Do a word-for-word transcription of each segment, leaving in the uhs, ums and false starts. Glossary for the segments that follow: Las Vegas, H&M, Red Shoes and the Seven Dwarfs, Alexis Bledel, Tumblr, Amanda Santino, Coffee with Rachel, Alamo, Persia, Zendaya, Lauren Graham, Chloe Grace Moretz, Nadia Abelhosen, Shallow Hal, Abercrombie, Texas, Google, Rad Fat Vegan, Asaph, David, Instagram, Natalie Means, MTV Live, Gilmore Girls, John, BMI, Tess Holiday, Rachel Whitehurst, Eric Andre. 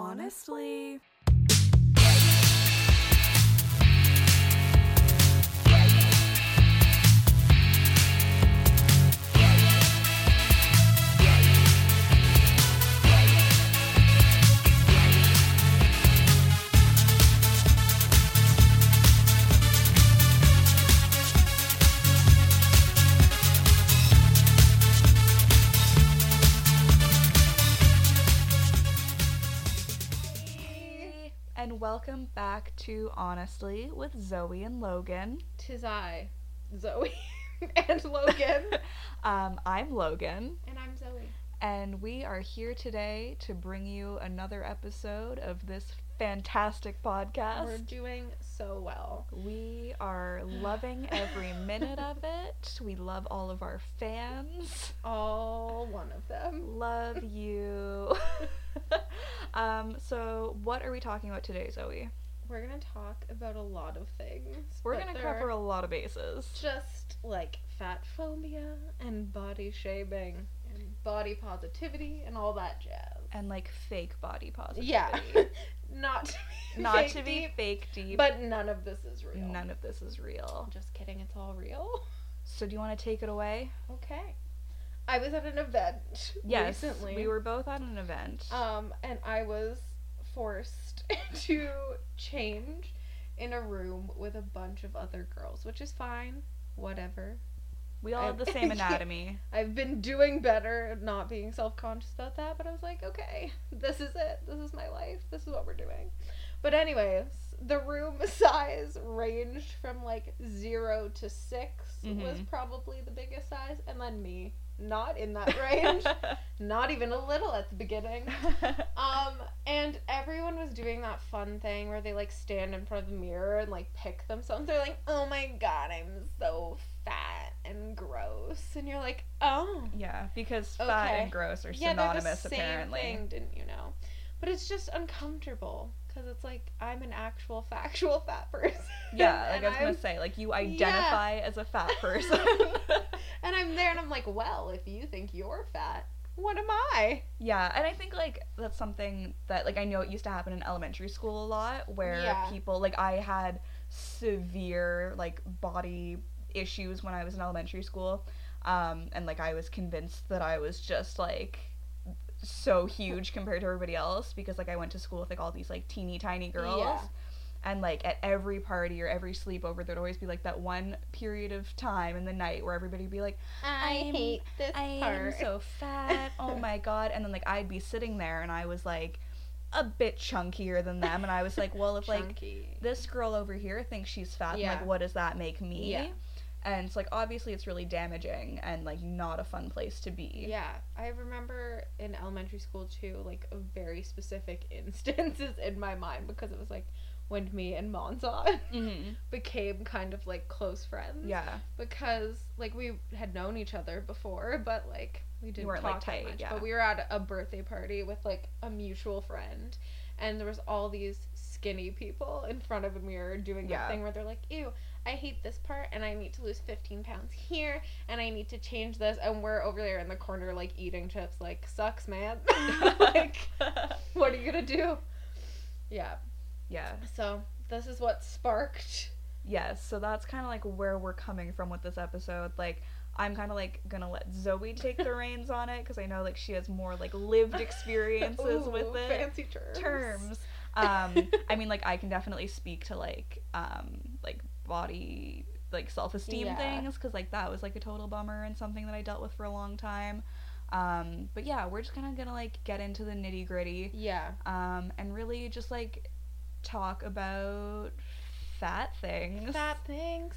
honestly. Welcome back to Honestly with Zoe and Logan. Tis I, Zoe and Logan. um, I'm Logan. And I'm Zoe. And we are here today to bring you another episode of this fantastic podcast. We're doing so well. We are loving every minute of it. We love all of our fans. All one of them. Love you. Um, so what are we talking about today, Zoe? We're gonna talk about a lot of things. We're gonna cover a lot of bases. Just like fat phobia and body shaming and body positivity and all that jazz. And like fake body positivity. Yeah. Not to be Not fake to be deep, fake deep. But none of this is real. None of this is real. Just kidding, it's all real. So do you wanna take it away? Okay. I was at an event yes, recently. We were both at an event. Um, and I was forced to change in a room with a bunch of other girls, which is fine. Whatever. We all I, have the same anatomy. I've been doing better, not being self-conscious about that, but I was like, okay, this is it. This is my life. This is what we're doing. But anyways, the room size ranged from like zero to six mm-hmm. was probably the biggest size, and then me. Not in that range. Not even a little at the beginning. Um, and everyone was doing that fun thing where they, like, stand in front of the mirror and, like, pick themselves. They're like, oh, my God, I'm so fat and gross. And you're like, oh. Yeah, because okay. fat and gross are synonymous, yeah, the same apparently. Thing, didn't you know? But it's just uncomfortable. Because it's like, I'm an actual factual fat person. Yeah, like I was going to say, like, you identify yeah. as a fat person. And I'm there and I'm like, well, if you think you're fat, what am I? Yeah, and I think, like, that's something that, like, I know it used to happen in elementary school a lot, where yeah. people, like, I had severe, like, body issues when I was in elementary school, um, and, like, I was convinced that I was just, like, so huge compared to everybody else, because, like, I went to school with, like, all these, like, teeny tiny girls, yeah. and, like, at every party or every sleepover, there'd always be, like, that one period of time in the night where everybody would be like, I hate this I part. am so fat, oh my God, and then, like, I'd be sitting there, and I was, like, a bit chunkier than them, and I was like, well, if, Chunky. like, this girl over here thinks she's fat, yeah. like, what does that make me? Yeah. And it's, like, obviously it's really damaging and, like, not a fun place to be. Yeah. I remember in elementary school, too, like, very specific instances in my mind, because it was, like, when me and Monza mm-hmm. became kind of, like, close friends. Yeah. Because, like, we had known each other before, but, like, we didn't we talk like, tight, much. Yeah. But we were at a birthday party with, like, a mutual friend, and there was all these skinny people in front of a mirror doing yeah. that thing where they're like, ew, I hate this part, and I need to lose fifteen pounds here, and I need to change this, and we're over there in the corner, like, eating chips, like, sucks, man. Like, what are you gonna do? Yeah. Yeah. So, this is what sparked. Yes, so that's kind of, like, where we're coming from with this episode. Like, I'm kind of, like, gonna let Zoe take the reins on it, because I know, like, she has more, like, lived experiences Ooh, with it. Fancy terms. Terms. Um, I mean, like, I can definitely speak to, like, um, like, body, like, self-esteem yeah. things, because, like, that was, like, a total bummer and something that I dealt with for a long time, um, but yeah, we're just kind of gonna, like, get into the nitty-gritty, yeah, um, and really just, like, talk about fat things. Fat things.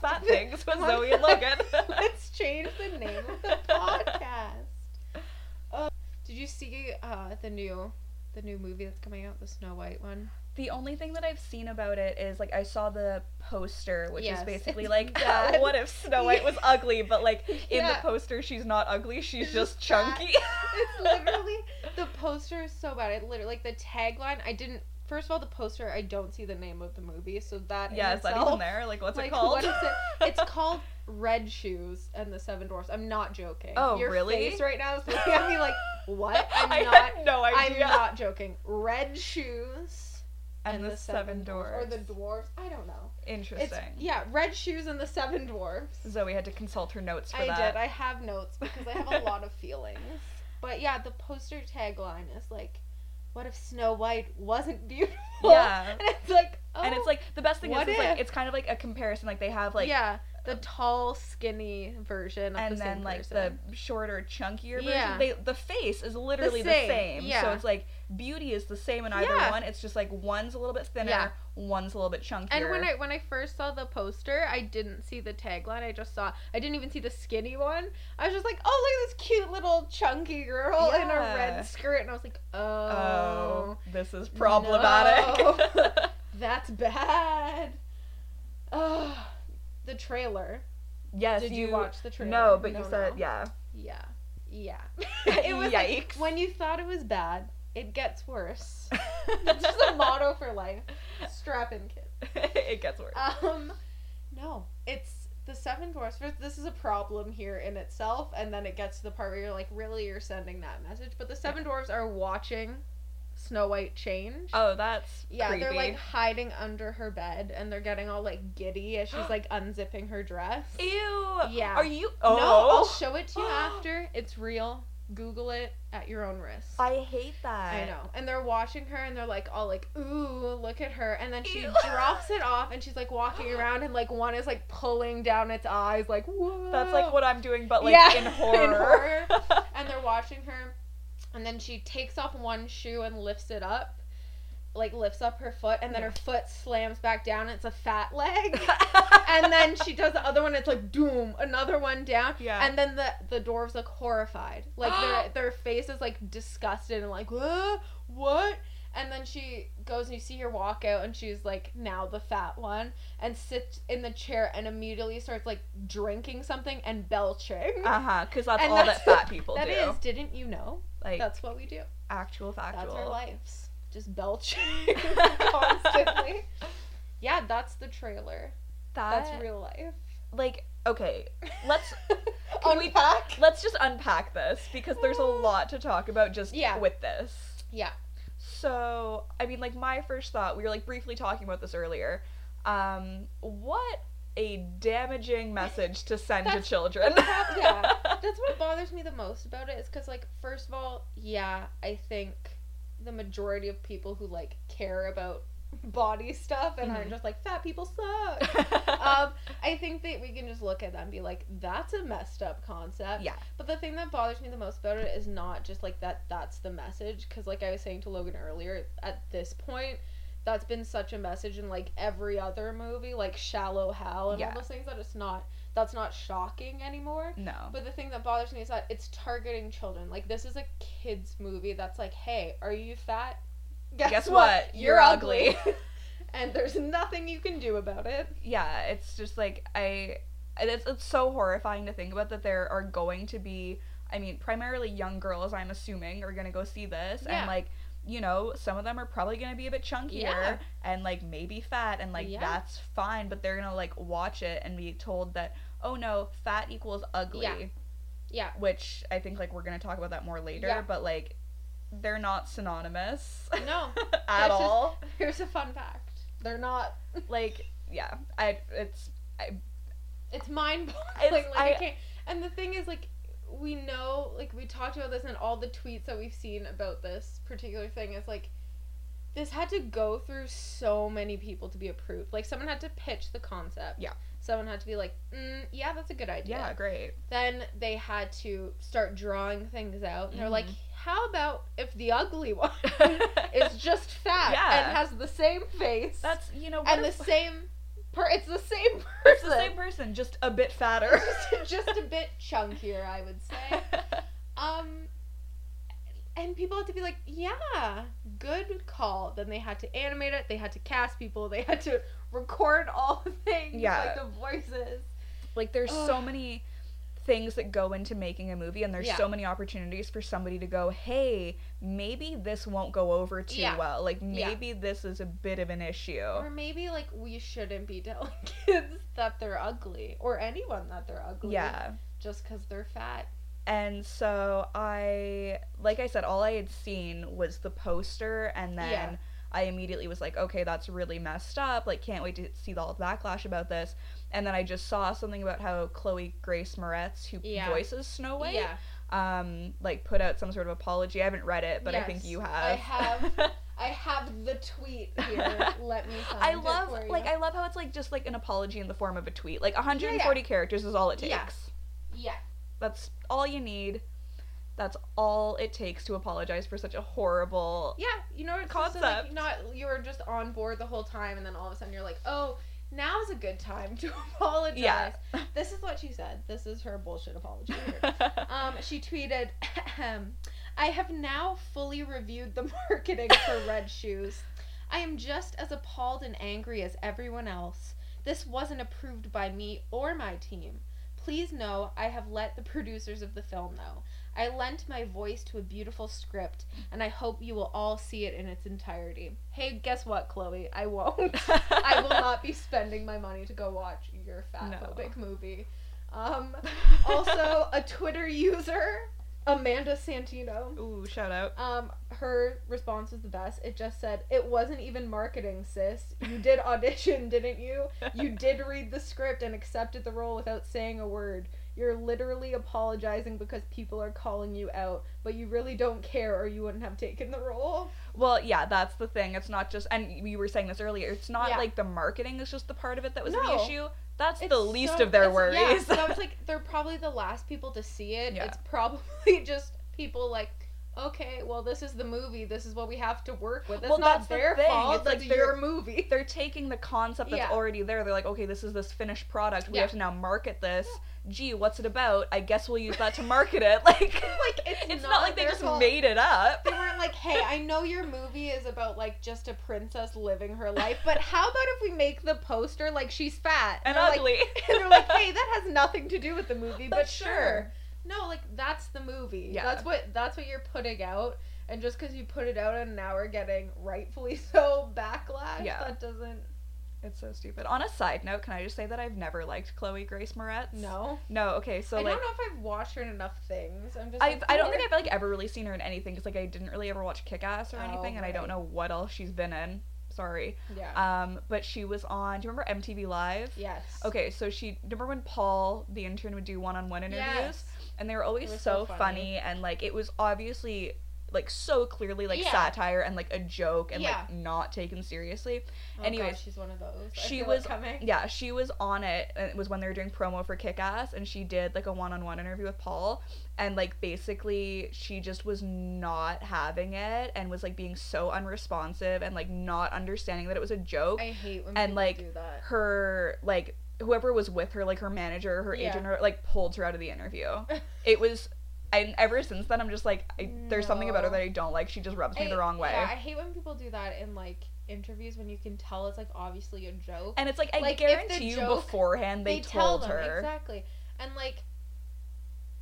Fat things with Zoe and Logan. Let's change the name of the podcast. Uh, did you see, uh, the new, the new movie that's coming out, the Snow White one? The only thing that I've seen about it is, like, I saw the poster, which yes, is basically, like, uh, what if Snow White was ugly, but, like, in yeah. the poster, she's not ugly, she's just chunky. It's literally, the poster is so bad, I literally, like, the tagline, I didn't first of all, the poster, I don't see the name of the movie, so that yeah, in is itself, that even there? Like, what's like, it called? What is it? It's called Red Shoes and the Seven Dwarfs. I'm not joking. Oh, Your really? Your face right now is looking at me like, what? I'm I not, had no idea. I'm not joking. Red Shoes and, and the, the Seven, seven dwarfs. dwarfs. Or the Dwarfs. I don't know. Interesting. It's, yeah, Red Shoes and the Seven Dwarfs. Zoe had to consult her notes for I that. I did. I have notes because I have a lot of feelings. But yeah, the poster tagline is like, what if Snow White wasn't beautiful? Yeah. And it's like, oh. And it's like, the best thing is, is like, it's kind of like a comparison. Like, they have like. Yeah. The tall, skinny version of and the same And then, like, person. The shorter, chunkier version. Yeah. They, the face is literally the same. The same. Yeah. So it's like, beauty is the same in either yeah. one. It's just like, one's a little bit thinner, yeah. one's a little bit chunkier. And when I when I first saw the poster, I didn't see the tagline. I just saw, I didn't even see the skinny one. I was just like, oh, look at this cute little chunky girl yeah. in a red skirt. And I was like, oh. Oh, this is problematic. No. That's bad. Oh. The trailer. Yes. Did you, you watch the trailer? No, but no, you said, no. yeah. Yeah. Yeah. It was Yikes. Like, when you thought it was bad, it gets worse. It's just a motto for life. Strap in, kid. It gets worse. Um, no. It's the Seven Dwarfs. First, this is a problem here in itself, and then it gets to the part where you're like, really, you're sending that message? But the Seven Dwarfs are watching Snow White change. Oh, that's yeah, creepy. They're like hiding under her bed and they're getting all like giddy as she's like unzipping her dress. Ew. Yeah. Are you oh. No, I'll show it to you after. It's real. Google it at your own risk. I hate that. I know. And they're watching her and they're like all like, ooh, look at her. And then she Ew. Drops it off and she's like walking around and like one is like pulling down its eyes like, whoa. That's like what I'm doing but like yeah. in horror. In horror. And they're watching her. And then she takes off one shoe and lifts it up, like lifts up her foot, and then yeah. her foot slams back down. It's a fat leg. And then she does the other one. It's like, doom, another one down. Yeah. And then the, the dwarves look horrified. Like their their face is like disgusted and like, uh, what? And then she goes and you see her walk out and she's like, now the fat one, and sits in the chair and immediately starts like drinking something and belching. Uh-huh, because that's and all that's, that fat people that do. That is, didn't you know? Like, that's what we do. Actual factual. That's our lives. Just belching constantly. Yeah, that's the trailer. That, that's real life. Like, okay, let's unpack. We, let's just unpack this because there's a lot to talk about just yeah. with this. Yeah. So, I mean, like, my first thought, we were, like, briefly talking about this earlier, um, what a damaging message to send to children. That's, yeah, that's what bothers me the most about it, is because, like, first of all, yeah, I think the majority of people who, like, care about body stuff and mm-hmm. aren't just like, fat people suck. um, I think that we can just look at that and be like, that's a messed up concept. Yeah. But the thing that bothers me the most about it is not just like that that's the message, because like I was saying to Logan earlier, at this point, that's been such a message in like every other movie, like Shallow Hal and yeah. all those things, that it's not, that's not shocking anymore. No. But the thing that bothers me is that it's targeting children. Like, this is a kids movie that's like, hey, are you fat? Guess, Guess what? what? You're, You're ugly. ugly. And there's nothing you can do about it. Yeah, it's just like, I... It's, it's so horrifying to think about that there are going to be, I mean, primarily young girls, I'm assuming, are going to go see this. Yeah. And, like, you know, some of them are probably going to be a bit chunkier. Yeah. And, like, maybe fat. And, like, yeah. that's fine. But they're going to, like, watch it and be told that, oh, no, fat equals ugly. Yeah. Yeah. Which I think, like, we're going to talk about that more later. Yeah. But, like... They're not synonymous. No. At all. Just, here's a fun fact. They're not. Like, yeah. I. It's. I, it's mind-boggling. Like, I, I can't. And the thing is, like, we know, like, we talked about this in all the tweets that we've seen about this particular thing. Is like, this had to go through so many people to be approved. Like, someone had to pitch the concept. Yeah. Someone had to be like, mm, yeah, that's a good idea. Yeah, great. Then they had to start drawing things out. And mm-hmm. they're like, how about if the ugly one is just fat yeah. and has the same face? That's, you know, and if, the same per it's the same person. It's the same person, just a bit fatter. just, just a bit chunkier, I would say. Um and people had to be like, yeah, good call. Then they had to animate it, they had to cast people, they had to record all the things, yeah. like the voices. Like, there's Ugh. so many things that go into making a movie, and there's yeah. so many opportunities for somebody to go, hey, maybe this won't go over too yeah. well. Like, maybe yeah. this is a bit of an issue. Or maybe, like, we shouldn't be telling kids that they're ugly, or anyone that they're ugly, yeah. just because they're fat. And so I, like I said, all I had seen was the poster, and then yeah. I immediately was like, okay, that's really messed up. Like, can't wait to see all the backlash about this. And then I just saw something about how Chloe Grace Moretz, who yeah. voices Snow White, yeah. um, like, put out some sort of apology. I haven't read it, but yes, I think you have. I have. I have the tweet here. Let me find I love, it for you. Like, I love how it's, like, just, like, an apology in the form of a tweet. Like, one hundred forty yeah, yeah. characters is all it takes. Yeah. yeah. That's all you need. That's all it takes to apologize for such a horrible yeah, you know, it's concept. Just like not you were just on board the whole time, and then all of a sudden you're like, oh, now's a good time to apologize. Yeah. This is what she said. This is her bullshit apology. um, she tweeted, I have now fully reviewed the marketing for Red Shoes. I am just as appalled and angry as everyone else. This wasn't approved by me or my team. Please know I have let the producers of the film know. I lent my voice to a beautiful script, and I hope you will all see it in its entirety. Hey, guess what, Chloe? I won't. I will not be spending my money to go watch your fatphobic no. movie. Um, also, a Twitter user, Amanda Santino. Ooh, shout out. Um, her response was the best. It just said, it wasn't even marketing, sis. You did audition, didn't you? You did read the script and accepted the role without saying a word. You're literally apologizing because people are calling you out, but you really don't care or you wouldn't have taken the role. Well, yeah, that's the thing. It's not just, and you were saying this earlier, it's not yeah. like the marketing is just the part of it that was no. the issue. That's it's the least so, of their worries. Yeah, so I was like, they're probably the last people to see it. Yeah. It's probably just people like, okay, well, this is the movie. This is what we have to work with. It's well, not that's their the fault. It's like your movie. They're taking the concept that's yeah. already there. They're like, okay, this is this finished product. We yeah. have to now market this. Yeah. Gee, what's it about? I guess we'll use that to market it. Like, like it's, it's not, not like they just fault. Made it up. They weren't like, hey, I know your movie is about, like, just a princess living her life, but how about if we make the poster, like, she's fat? And, and ugly. Like, and they're like, hey, that has nothing to do with the movie, but, but sure. sure. No, like, that's the movie. Yeah. That's what that's what you're putting out, and just because you put it out and now we're getting, rightfully so, backlash, yeah. that doesn't... It's so stupid. On a side note, can I just say that I've never liked Chloe Grace Moretz? No. No, okay, so, I like... I don't know if I've watched her in enough things. I'm just I've, like, I don't think I've, like, ever really seen her in anything, because, like, I didn't really ever watch Kick-Ass or oh, anything, and right. I don't know what else she's been in. Sorry. Yeah. Um, but she was on, do you remember M T V Live? Yes. Okay, so she, remember when Paul, the intern, would do one-on-one interviews? Yes. And they were always so, so funny. funny, and, like, it was obviously... like, so clearly, like, yeah. satire and, like, a joke and, yeah. like, not taken seriously. Oh, anyways, God, she's one of those. She I feel was, it coming. Yeah, she was on it, and it was when they were doing promo for Kick-Ass, and she did, like, a one-on-one interview with Paul, and, like, basically, she just was not having it, and was, like, being so unresponsive, and, like, not understanding that it was a joke. I hate when and, people like, do that. And, like, her, like, whoever was with her, like, her manager or her yeah. agent, or, like, pulled her out of the interview. It was... And ever since then, I'm just like, I, no. there's something about her that I don't like. She just rubs me I, the wrong way. Yeah, I hate when people do that in, like, interviews when you can tell it's, like, obviously a joke. And it's like, I like, guarantee you joke, beforehand they, they told her. Them, exactly. And, like,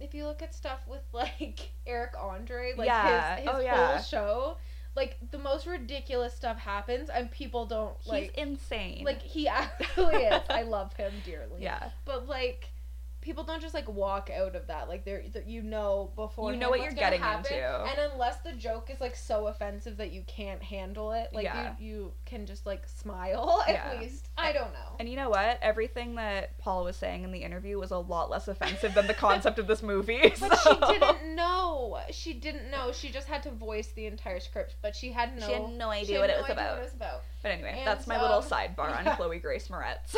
if you look at stuff with, like, Eric Andre, like, yeah. his, his oh, whole yeah. show... like, the most ridiculous stuff happens, and people don't, like... He's insane. Like, he actually is. I love him dearly. Yeah. But, like... people don't just, like, walk out of that. Like, they're, you know beforehand you know what you're getting happen. Into. And unless the joke is, like, so offensive that you can't handle it, like, yeah. you, you can just, like, smile at yeah. least. I don't know. And you know what? Everything that Paul was saying in the interview was a lot less offensive than the concept of this movie. But so. she didn't know. She didn't know. She just had to voice the entire script, but she had no... She had no idea, had what, no it was idea what it was about. But anyway, and that's so, my little sidebar yeah. on Chloe Grace Moretz.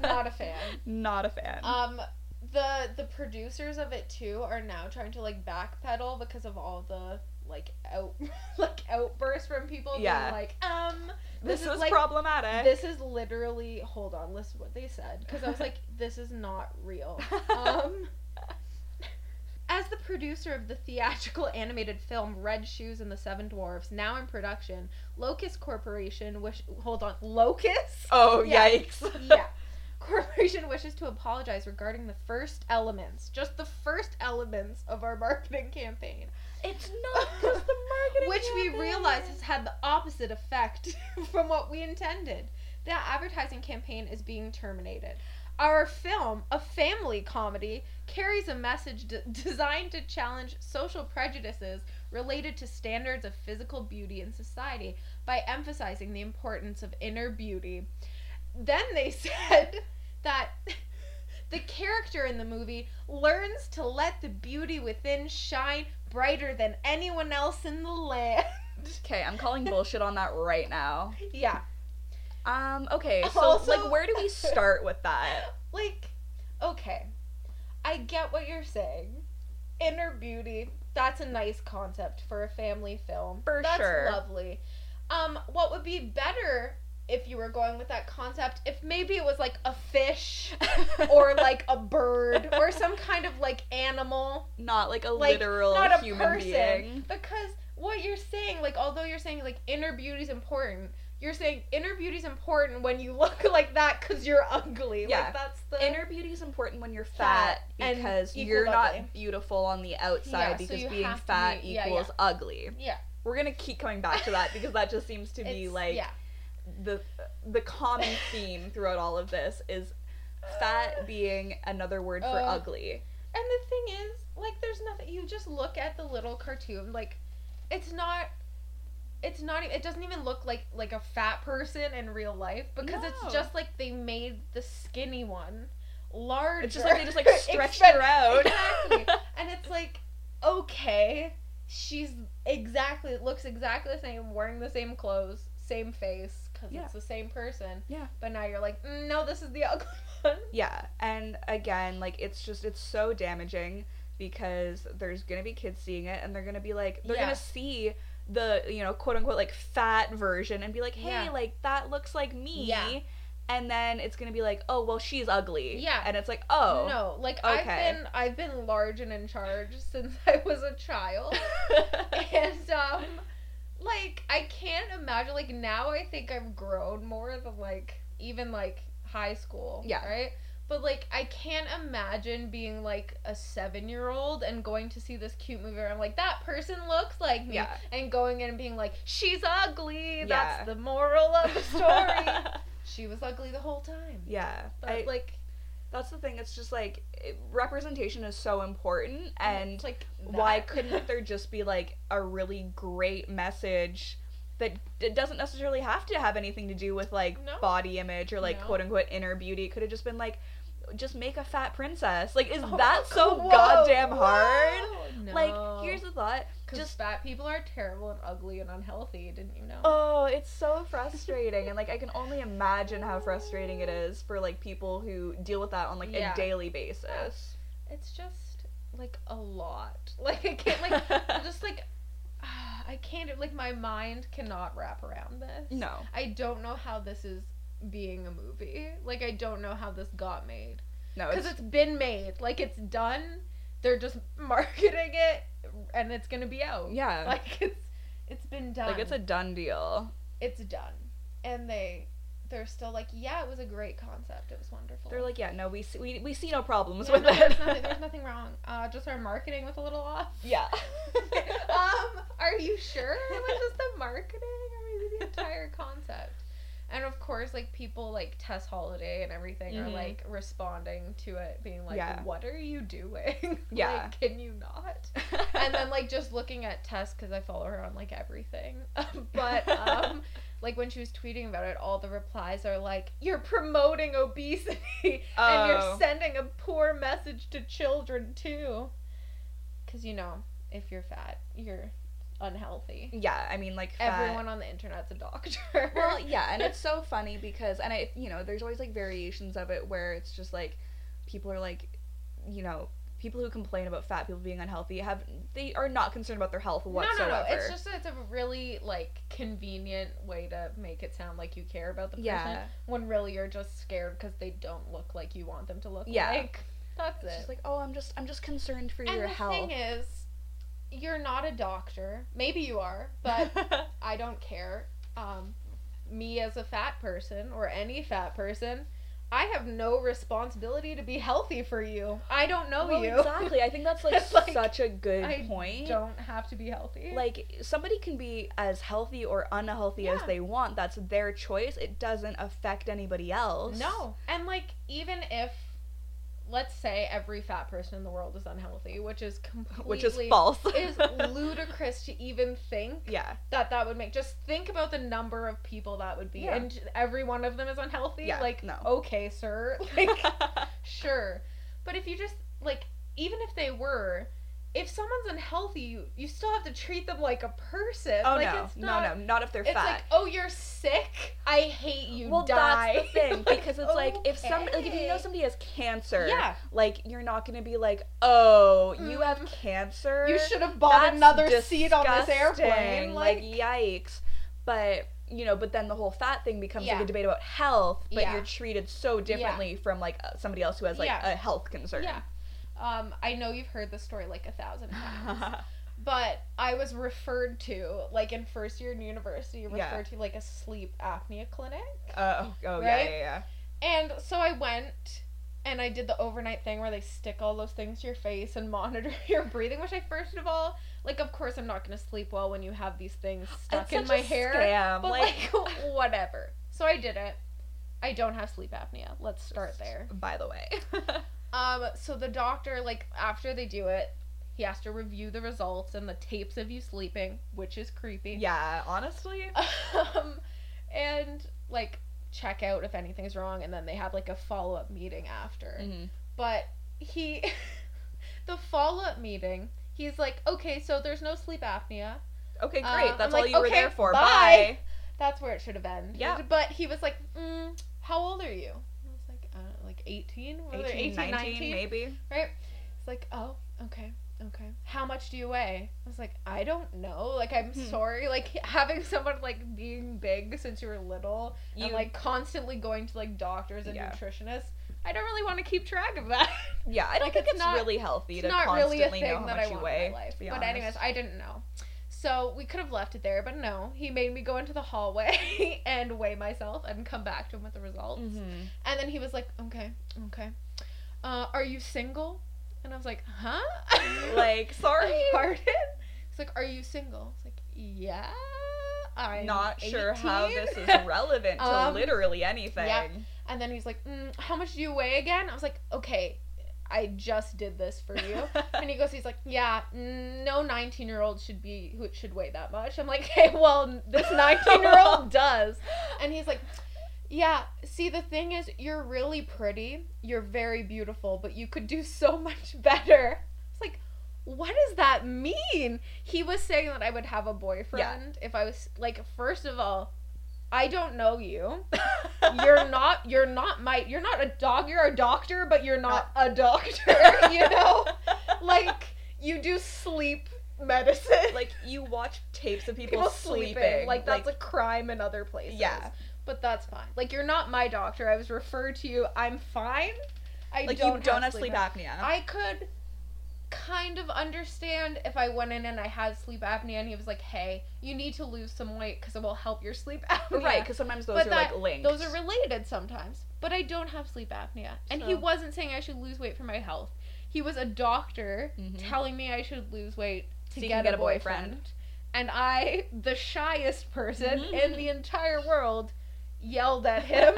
Not a fan. Not a fan. Um... The the producers of it too are now trying to, like, backpedal because of all the, like, out like outbursts from people yeah. being like, um this, this is was like, problematic. This is literally hold on, listen to what they said, because I was like, this is not real. Um As the producer of the theatrical animated film Red Shoes and the Seven Dwarfs, now in production, Locust Corporation wish hold on, Locust? Oh, yeah. yikes. Yeah. Corporation wishes to apologize regarding the first elements, just the first elements of our marketing campaign. It's not just the marketing Which campaign. We realize has had the opposite effect from what we intended. The advertising campaign is being terminated. Our film, a family comedy, carries a message d- designed to challenge social prejudices related to standards of physical beauty in society by emphasizing the importance of inner beauty. Then they said that the character in the movie learns to let the beauty within shine brighter than anyone else in the land. Okay, I'm calling bullshit on that right now. Yeah. Um, okay, so, also, like, where do we start with that? Like, okay, I get what you're saying. Inner beauty, that's a nice concept for a family film. For that's sure. That's lovely. Um, what would be better if you were going with that concept, if maybe it was, like, a fish or, like, a bird or some kind of, like, animal. Not, like, a like, literal not human a person, being. Because what you're saying, like, although you're saying, like, inner beauty's important... You're saying inner beauty's important when you look like that because you're ugly. Yeah. Like, that's the... Inner beauty's important when you're fat, fat because you're ugly. Not beautiful on the outside yeah, because so being fat be, equals yeah, yeah. ugly. Yeah. We're going to keep coming back to that because that just seems to be, like, yeah. the the common theme throughout all of this is fat being another word for uh, ugly. And the thing is, like, there's nothing... You just look at the little cartoon, like, it's not... It's not. It doesn't even look like like a fat person in real life because no. It's just like they made the skinny one larger. It's just like they just like stretched her out. Exactly, and it's like, okay, she's exactly it looks exactly the same, wearing the same clothes, same face, because yeah. It's the same person. Yeah. But now you're like, mm, no, this is the ugly one. Yeah, and again, like it's just it's so damaging because there's gonna be kids seeing it and they're gonna be like they're yeah. gonna see. The, you know, quote-unquote, like, fat version and be like, hey, yeah. like, that looks like me. Yeah. And then it's gonna be like, oh, well, she's ugly. Yeah. And it's like, oh. No, like, okay. I've been, I've been large and in charge since I was a child. and, um, like, I can't imagine, like, now I think I've grown more than, like, even, like, high school. Yeah. Right? But, like, I can't imagine being, like, a seven-year-old and going to see this cute movie and I'm like, that person looks like me. Yeah. And going in and being like, she's ugly. Yeah. That's the moral of the story. She was ugly the whole time. Yeah. But, I, like... That's the thing. It's just, like, it, representation is so important. And like why couldn't there just be, like, a really great message... That it doesn't necessarily have to have anything to do with, like, no. body image or, like, no. quote-unquote inner beauty. It could have just been, like, just make a fat princess. Like, is oh, that so whoa, goddamn whoa. hard? No. Like, here's the thought. Just fat people are terrible and ugly and unhealthy, didn't you know? Oh, it's so frustrating. And, like, I can only imagine how frustrating it is for, like, people who deal with that on, like, yeah. a daily basis. It's just, like, a lot. Like, I can't, like, just, like... I can't, like, my mind cannot wrap around this. No. I don't know how this is being a movie. Like, I don't know how this got made. No, it's... Because it's been made. Like, it's done. They're just marketing it, and it's gonna be out. Yeah. Like, it's it's been done. Like, it's a done deal. It's done. And they... They're still like, yeah, it was a great concept. It was wonderful. They're like, yeah, no, we see, we, we see no problems yeah, with no, it. There's nothing, there's nothing wrong. Uh, just our marketing was a little off. Yeah. um, are you sure it was just the marketing or maybe the entire concept? And of course, like, people like Tess Holiday and everything mm-hmm. are, like, responding to it, being like, yeah. what are you doing? Yeah. Like, can you not? And then, like, just looking at Tess, because I follow her on, like, everything. but, um... Like, when she was tweeting about it, all the replies are like, you're promoting obesity, and oh. you're sending a poor message to children, too. Because, you know, if you're fat, you're unhealthy. Yeah, I mean, like, fat... Everyone on the internet's a doctor. Well, yeah, and it's so funny because, and I, you know, there's always, like, variations of it where it's just, like, people are, like, you know... People who complain about fat people being unhealthy have they are not concerned about their health whatsoever. No, no, no. It's just it's a really like convenient way to make it sound like you care about the person yeah. when really you're just scared because they don't look like you want them to look yeah. like. That's it's it. Just like oh, I'm just I'm just concerned for and your the health. The thing is, you're not a doctor. Maybe you are, but I don't care. Um, me as a fat person or any fat person. I have no responsibility to be healthy for you. I don't know well, you. Exactly. I think that's like, like such a good I point. I don't have to be healthy. Like, somebody can be as healthy or unhealthy yeah. as they want. That's their choice. It doesn't affect anybody else. No. And like, even if, let's say every fat person in the world is unhealthy, which is completely... Which is false. Is ludicrous to even think yeah. that that would make... Just think about the number of people that would be. Yeah. And every one of them is unhealthy. Yeah, like, no. okay, sir. Like, sure. But if you just, like, even if they were... If someone's unhealthy, you, you still have to treat them like a person. Oh, like, no. It's not, no, no. Not if they're it's fat. It's like, oh, you're sick? I hate you. Well, die. That's the thing. Because it's okay. like, if some, like if you know somebody has cancer, yeah. like, you're not going to be like, oh, mm. you have cancer? You should have bought that's another disgusting. Seat on this airplane. Like, like, yikes. But... You know, but then the whole fat thing becomes yeah. like a debate about health, but yeah. you're treated so differently yeah. from, like, somebody else who has, like, yeah. a health concern. Yeah. Um, I know you've heard the story like a thousand times, but I was referred to, like, in first year in university, referred yeah. to, like, a sleep apnea clinic. Uh, oh, oh right? yeah, yeah, yeah. And so I went, and I did the overnight thing where they stick all those things to your face and monitor your breathing, which I, first of all, like, of course I'm not going to sleep well when you have these things stuck in my hair. Scam. But, like, like whatever. So I did it. I don't have sleep apnea. Let's start there. By the way. Um, so the doctor, like, after they do it, he has to review the results and the tapes of you sleeping, which is creepy. Yeah, honestly. Um, and, like, check out if anything's wrong, and then they have, like, a follow-up meeting after. Mm-hmm. But he, the follow-up meeting, he's like, okay, so there's no sleep apnea. Okay, great. Um, That's I'm all like, you okay, were there for. Bye. Bye. That's where it should have ended. Yeah. But he was like, mm, how old are you? eighteen? eighteen, nineteen, maybe. Right? It's like, oh, okay, okay. How much do you weigh? I was like, I don't know. Like, I'm hmm. sorry. Like, having someone, like, being big since you were little you... and, like, constantly going to, like, doctors and yeah. nutritionists, I don't really want to keep track of that. Yeah, I don't like, think it's, it's not, really healthy to constantly really know how that much I you weigh. Life. But honest. Anyways, I didn't know. So we could have left it there, but no. He made me go into the hallway and weigh myself and come back to him with the results. Mm-hmm. And then he was like, okay, okay. Uh, are you single? And I was like, huh? Like, sorry. Pardon? He's like, are you single? I was like, yeah, I'm not eighteen. Sure how this is relevant to um, literally anything. Yeah. And then he's like, mm, how much do you weigh again? I was like, okay. I just did this for you. And he goes, he's like, yeah, no nineteen-year-old should be, who should weigh that much. I'm like, hey, well, this nineteen-year-old does. And he's like, yeah, see, the thing is, you're really pretty, you're very beautiful, but you could do so much better. It's like, what does that mean? He was saying that I would have a boyfriend yeah. if I was, like, first of all, I don't know you. You're not, you're not my, you're not a dog, you're a doctor, but you're not a doctor, you know? Like, you do sleep medicine. Like, you watch tapes of people, people sleeping. sleeping. Like, that's like, a crime in other places. Yeah. But that's fine. Like, you're not my doctor. I was referred to you. I'm fine. I like, don't you don't have sleep, have sleep apnea. apnea. I could kind of understand if I went in and I had sleep apnea and he was like, hey, you need to lose some weight because it will help your sleep apnea. Right, because sometimes those but are that, like linked. Those are related sometimes, but I don't have sleep apnea. And so. He wasn't saying I should lose weight for my health. He was a doctor mm-hmm. telling me I should lose weight to so get, get a boyfriend. boyfriend. And I, the shyest person mm-hmm. in the entire world, yelled at him,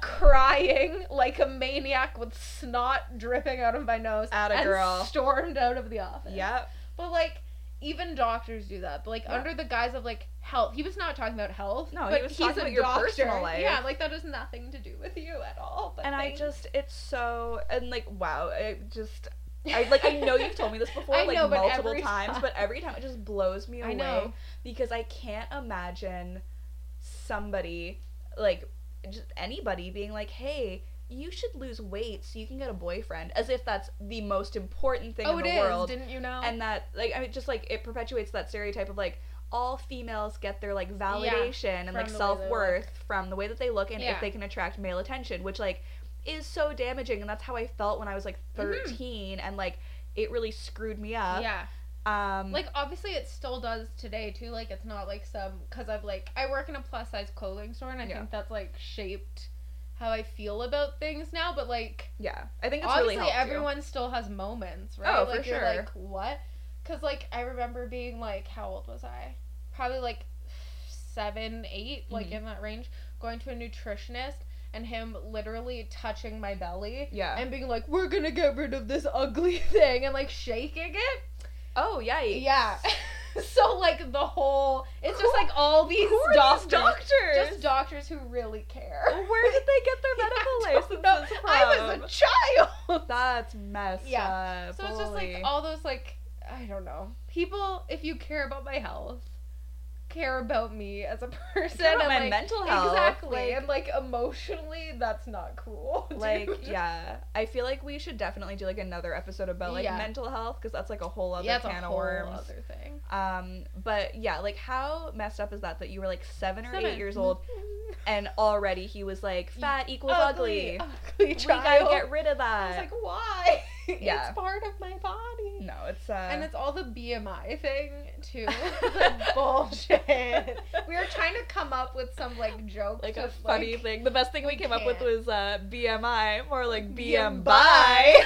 crying like a maniac with snot dripping out of my nose. Atta and girl. Stormed out of the office. Yep. But, like, even doctors do that. But, like, yeah. under the guise of, like, health. He was not talking about health. No, but he was he's talking about your doctor. Personal life. Yeah, like, that has nothing to do with you at all. But and thanks. I just, it's so, and, like, wow, it just... I, like, I know you've told me this before, I like, know, multiple but times, time. But every time it just blows me away. I know. Because I can't imagine somebody... like, just anybody being like, hey, you should lose weight so you can get a boyfriend, as if that's the most important thing oh, in the world. Oh, it is, didn't you know? And that, like, I mean, just, like, it perpetuates that stereotype of, like, all females get their, like, validation yeah, and, like, self-worth from the way that they look and yeah. if they can attract male attention, which, like, is so damaging, and that's how I felt when I was, like, thirteen, mm-hmm. and, like, it really screwed me up. Yeah. Um, like, obviously it still does today, too. Like, it's not, like, some... Because I've, like... I work in a plus-size clothing store, and I yeah. think that's, like, shaped how I feel about things now, but, like... Yeah, I think it's really helped. Obviously, everyone you. still has moments, right? Oh, like, for sure. Like, you're like, what? Because, like, I remember being, like, how old was I? Probably, like, seven, eight, mm-hmm. like, in that range, going to a nutritionist, and him literally touching my belly. Yeah. And being like, we're gonna get rid of this ugly thing, and, like, shaking it. Oh, yikes. Yeah. So, like, the whole... It's who, just, like, all these, who are doctors, these doctors. Just doctors who really care. Where did they get their medical yeah, licenses from? I was a child! That's messed yeah. up. So, holy. It's just, like, all those, like, I don't know. People, if you care about my health, care about me as a person. Care about my like, mental health. Exactly. Like, and, like, emotionally, that's not cool. Dude. Like, yeah. I feel like we should definitely do, like, another episode about, like, yeah. mental health, because that's, like, a whole other yeah, can of worms. Yeah, that's a whole other thing. Um, but, yeah, like, how messed up is that, that you were, like, seven or seven. eight years old, and already he was, like, fat equals ugly. Ugly, ugly child. We gotta get rid of that. I was like, why? Yeah. It's part of my body. No, it's, uh... And it's all the B M I thing, too. The bullshit. We were trying to come up with some, like, joke. Like, a funny like, thing. The best thing we came can't. up with was, uh, B M I. More like B M B I.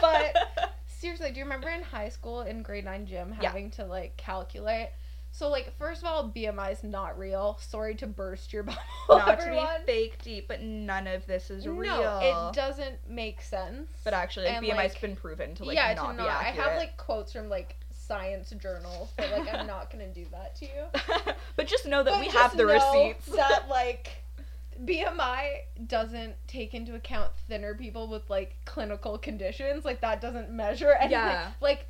But, seriously, do you remember in high school, in grade nine gym, having yeah. to, like, calculate? So, like, first of all, B M I is not real. Sorry to burst your bubble, Not everyone. to be fake deep, but none of this is no, real. No, it doesn't make sense. But actually, like, B M I's like, been proven to, like, yeah, not to be not. accurate. I have, like, quotes from, like, science journals, but, like, I'm not gonna do that to you. But just know that but we have the know receipts. that, like... B M I doesn't take into account thinner people with, like, clinical conditions. Like, that doesn't measure anything. Yeah. Like,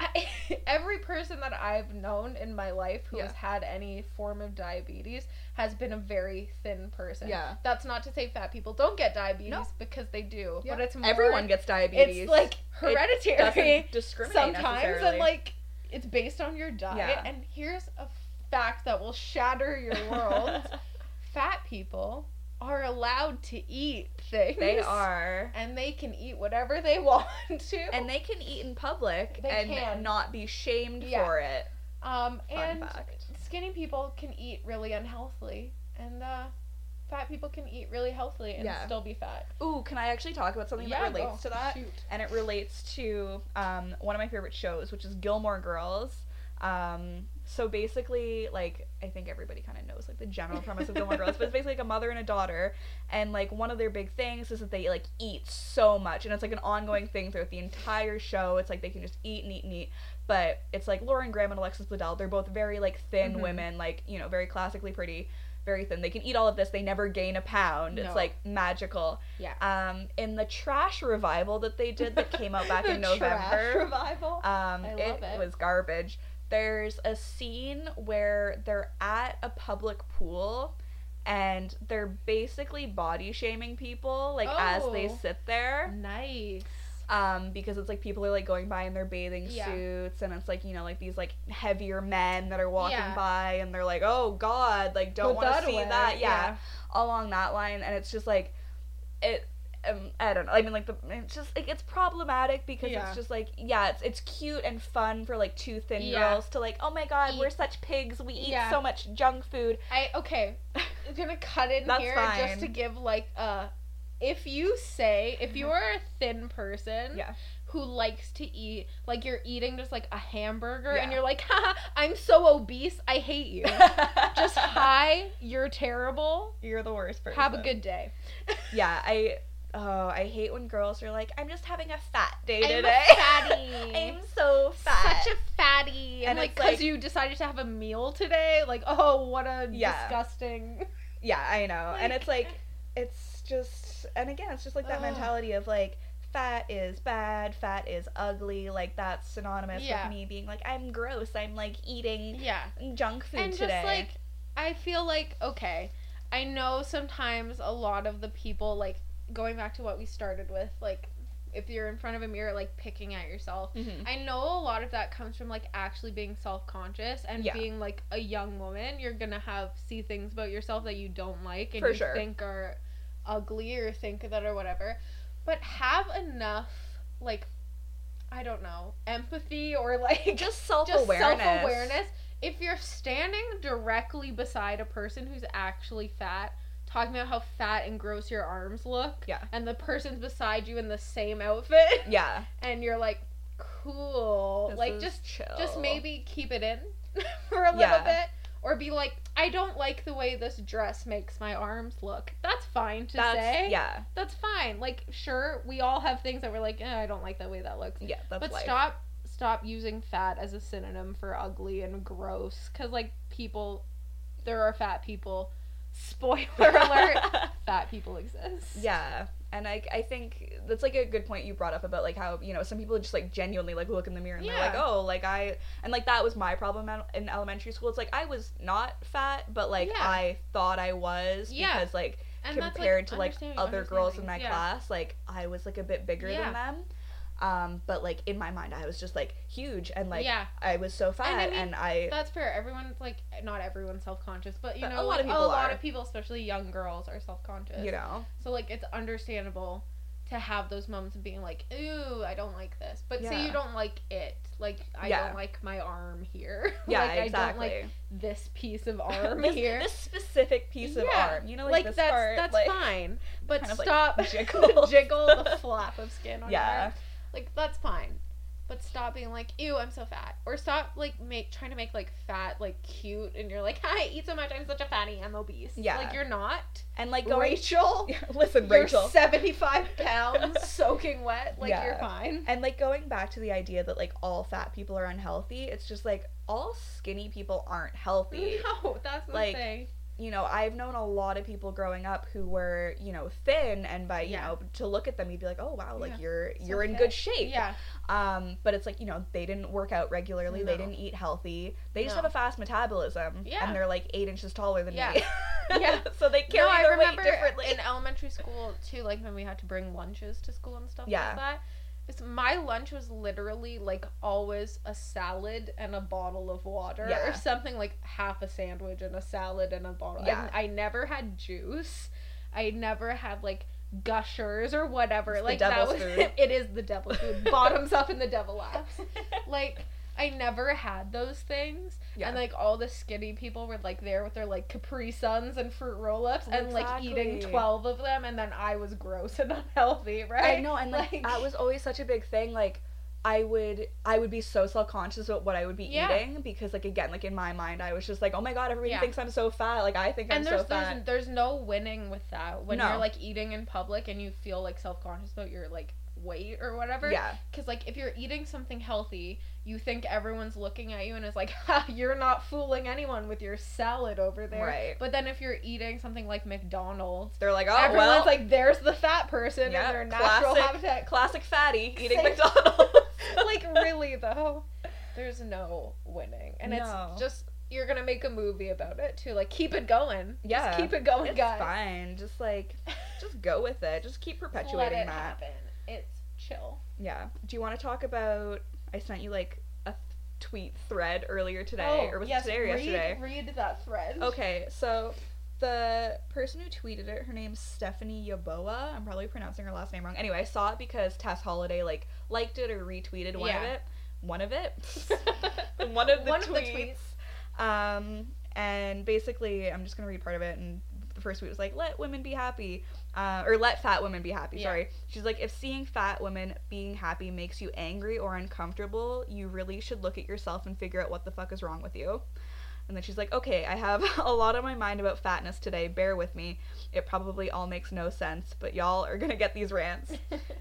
I, every person that I've known in my life who yeah. has had any form of diabetes has been a very thin person. Yeah. That's not to say fat people don't get diabetes, no. because they do. Yeah. But it's more... Everyone gets diabetes. It's, like, hereditary. It doesn't discriminate sometimes, and, like, it's based on your diet. Yeah. And here's a fact that will shatter your world. Fat people are allowed to eat things. They are. And they can eat whatever they want to. And they can eat in public they and can. not be shamed yeah. for it. Um, Fun and fact. Skinny people can eat really unhealthily. And uh, fat people can eat really healthily and yeah. still be fat. Ooh, can I actually talk about something yeah, that relates oh, to that? Shoot. And it relates to um, one of my favorite shows, which is Gilmore Girls. Um, so basically, like, I think everybody kind of knows, like, the general premise of Gilmore Girls, but it's basically, like, a mother and a daughter, and, like, one of their big things is that they, like, eat so much, and it's, like, an ongoing thing throughout the entire show. It's, like, they can just eat and eat and eat, but it's, like, Lauren Graham and Alexis Bledel, they're both very, like, thin mm-hmm. women, like, you know, very classically pretty, very thin. They can eat all of this, they never gain a pound. No. It's, like, magical. Yeah. Um, in the trash revival that they did that came out back in November. Trash revival? Um, I love it. It was garbage. There's a scene where they're at a public pool and they're basically body shaming people, like, oh, as they sit there. Nice. Um, because it's, like, people are, like, going by in their bathing yeah. suits, and it's, like, you know, like, these, like, heavier men that are walking yeah. by, and they're like, oh, God, like, don't want to see away. that. Yeah. yeah. Along that line, and it's just, like, it... Um, I don't know. I mean, like, the, it's just, like, it's problematic because yeah. it's just, like, yeah, it's it's cute and fun for, like, two thin yeah. girls to, like, oh my God, eat. we're such pigs, we eat yeah. so much junk food. I, okay, I'm gonna cut in here fine. just to give, like, uh, if you say, if you are a thin person yeah. who likes to eat, like, you're eating just, like, a hamburger yeah. and you're like, haha, I'm so obese, I hate you. Just, hi, you're terrible. You're the worst person. Have a good day. Yeah, I... Oh, I hate when girls are like, I'm just having a fat day today. I'm a fatty. I'm so fat. Such a fatty. And, and like, because like, you decided to have a meal today, like, oh, what a yeah. disgusting. Yeah, I know. Like, and it's like, it's just, and again, it's just like that ugh. mentality of like, fat is bad, fat is ugly, like that's synonymous yeah. with me being like, I'm gross, I'm like eating yeah. junk food and today. And just like, I feel like, okay, I know sometimes a lot of the people like, going back to what we started with, like, if you're in front of a mirror, like, picking at yourself, mm-hmm. I know a lot of that comes from, like, actually being self-conscious and yeah. being, like, a young woman, you're gonna have, see things about yourself that you don't like and For you sure. think are ugly or think that or whatever, but have enough, like, I don't know, empathy or, like, just self-awareness. Just self-awareness. If you're standing directly beside a person who's actually fat, talking about how fat and gross your arms look. Yeah. And the person's beside you in the same outfit. Yeah. And you're like, cool. This like, just chill. Just maybe keep it in for a little yeah. bit. Or be like, I don't like the way this dress makes my arms look. That's fine to that's, say. Yeah. That's fine. Like, sure, we all have things that we're like, eh, I don't like the way that looks. Yeah, that's But life. stop stop using fat as a synonym for ugly and gross. Because, like, people, there are fat people. Spoiler alert, fat people exist. Yeah. And I, I think that's, like, a good point you brought up about, like, how, you know, some people just, like, genuinely, like, look in the mirror and yeah. they're like, oh, like, I... And, like, that was my problem in elementary school. It's, like, I was not fat, but, like, yeah. I thought I was yeah. because, like, and compared that's, like, to, like, other girls in my yeah. class, like, I was, like, a bit bigger yeah. than them. Um, but, like, in my mind, I was just, like, huge, and, like, yeah. I was so fat, and I... Mean, and I that's fair. Everyone's, like, not everyone's self-conscious, but, you but know, a, lot, like, of people a lot of people, especially young girls, are self-conscious. You know? So, like, it's understandable to have those moments of being like, ooh, I don't like this. But yeah. say you don't like it. Like, I yeah. don't like my arm here. Yeah, like, exactly. I don't like this piece of arm this, here. This specific piece yeah. of arm. You know, like, like this that's, part. That's like, fine. But kind of, stop. Like, jiggle. jiggle the flap of skin on yeah. your arm. Like, that's fine. But stop being like, ew, I'm so fat. Or stop, like, make trying to make, like, fat, like, cute. And you're like, I eat so much. I'm such a fatty. I'm obese. Yeah. Like, you're not. And, like, going, Rachel. Yeah, listen, you're Rachel. You're seventy-five pounds soaking wet. Like, yeah. you're fine. And, like, going back to the idea that, like, all fat people are unhealthy. It's just, like, all skinny people aren't healthy. No, that's the like, thing. You know, I've known a lot of people growing up who were, you know, thin, and by, you yeah. know, to look at them, you'd be like, oh, wow, like, yeah. you're you're so in fit. good shape. Yeah. Um, but it's like, you know, they didn't work out regularly. No. They didn't eat healthy. They no. just have a fast metabolism. Yeah. And they're, like, eight inches taller than yeah. me. yeah. So they carry no, their weight differently. In elementary school, too, like, when we had to bring lunches to school and stuff yeah. like that. My lunch was literally, like, always a salad and a bottle of water yeah. or something, like half a sandwich and a salad and a bottle. Yeah. I, I never had juice. I never had, like, Gushers or whatever. It's like, the devil's that was food. It is the devil's food. Bottoms up in the devil laps. Like, I never had those things. Yeah. And, like, all the skinny people were, like, there with their, like, Capri Suns and fruit roll-ups exactly. and, like, eating twelve of them, and then I was gross and unhealthy, right? I know, and, like, like that was always such a big thing, like, I would, I would be so self-conscious about what I would be yeah. eating, because, like, again, like, in my mind, I was just like, oh my god, everybody yeah. thinks I'm so fat, like, I think and I'm so fat. And there's, there's no winning with that, when no. you're, like, eating in public and you feel, like, self-conscious about your, like, weight or whatever. Yeah. Because, like, if you're eating something healthy, you think everyone's looking at you and it's like, ha, you're not fooling anyone with your salad over there. Right. But then if you're eating something like McDonald's, they're like, oh, everyone's well. Everyone's like, there's the fat person in yeah, their natural classic, habitat. Classic fatty eating Same. McDonald's. Like, really, though, there's no winning. And no. it's just, you're gonna make a movie about it, too. Like, keep it going. Yeah. Just keep it going, it's guys. It's fine. Just, like, just go with it. Just keep perpetuating Let it that. Happen. It's chill. Yeah. Do you want to talk about, I sent you, like, a th- tweet thread earlier today, oh, or was yes, it today or read, yesterday? read that thread. Okay, so the person who tweeted it, her name's Stephanie Yeboah. I'm probably pronouncing her last name wrong. Anyway, I saw it because Tess Holiday, like, liked it or retweeted one yeah. of it. One of it? one of the one tweets. Of the tweets. Um, and basically, I'm just going to read part of it, and the first tweet was like, let women be happy. Uh, or let fat women be happy, yeah. sorry. She's like, if seeing fat women being happy makes you angry or uncomfortable, you really should look at yourself and figure out what the fuck is wrong with you. And then she's like, okay, I have a lot on my mind about fatness today, bear with me. It probably all makes no sense, but y'all are gonna get these rants.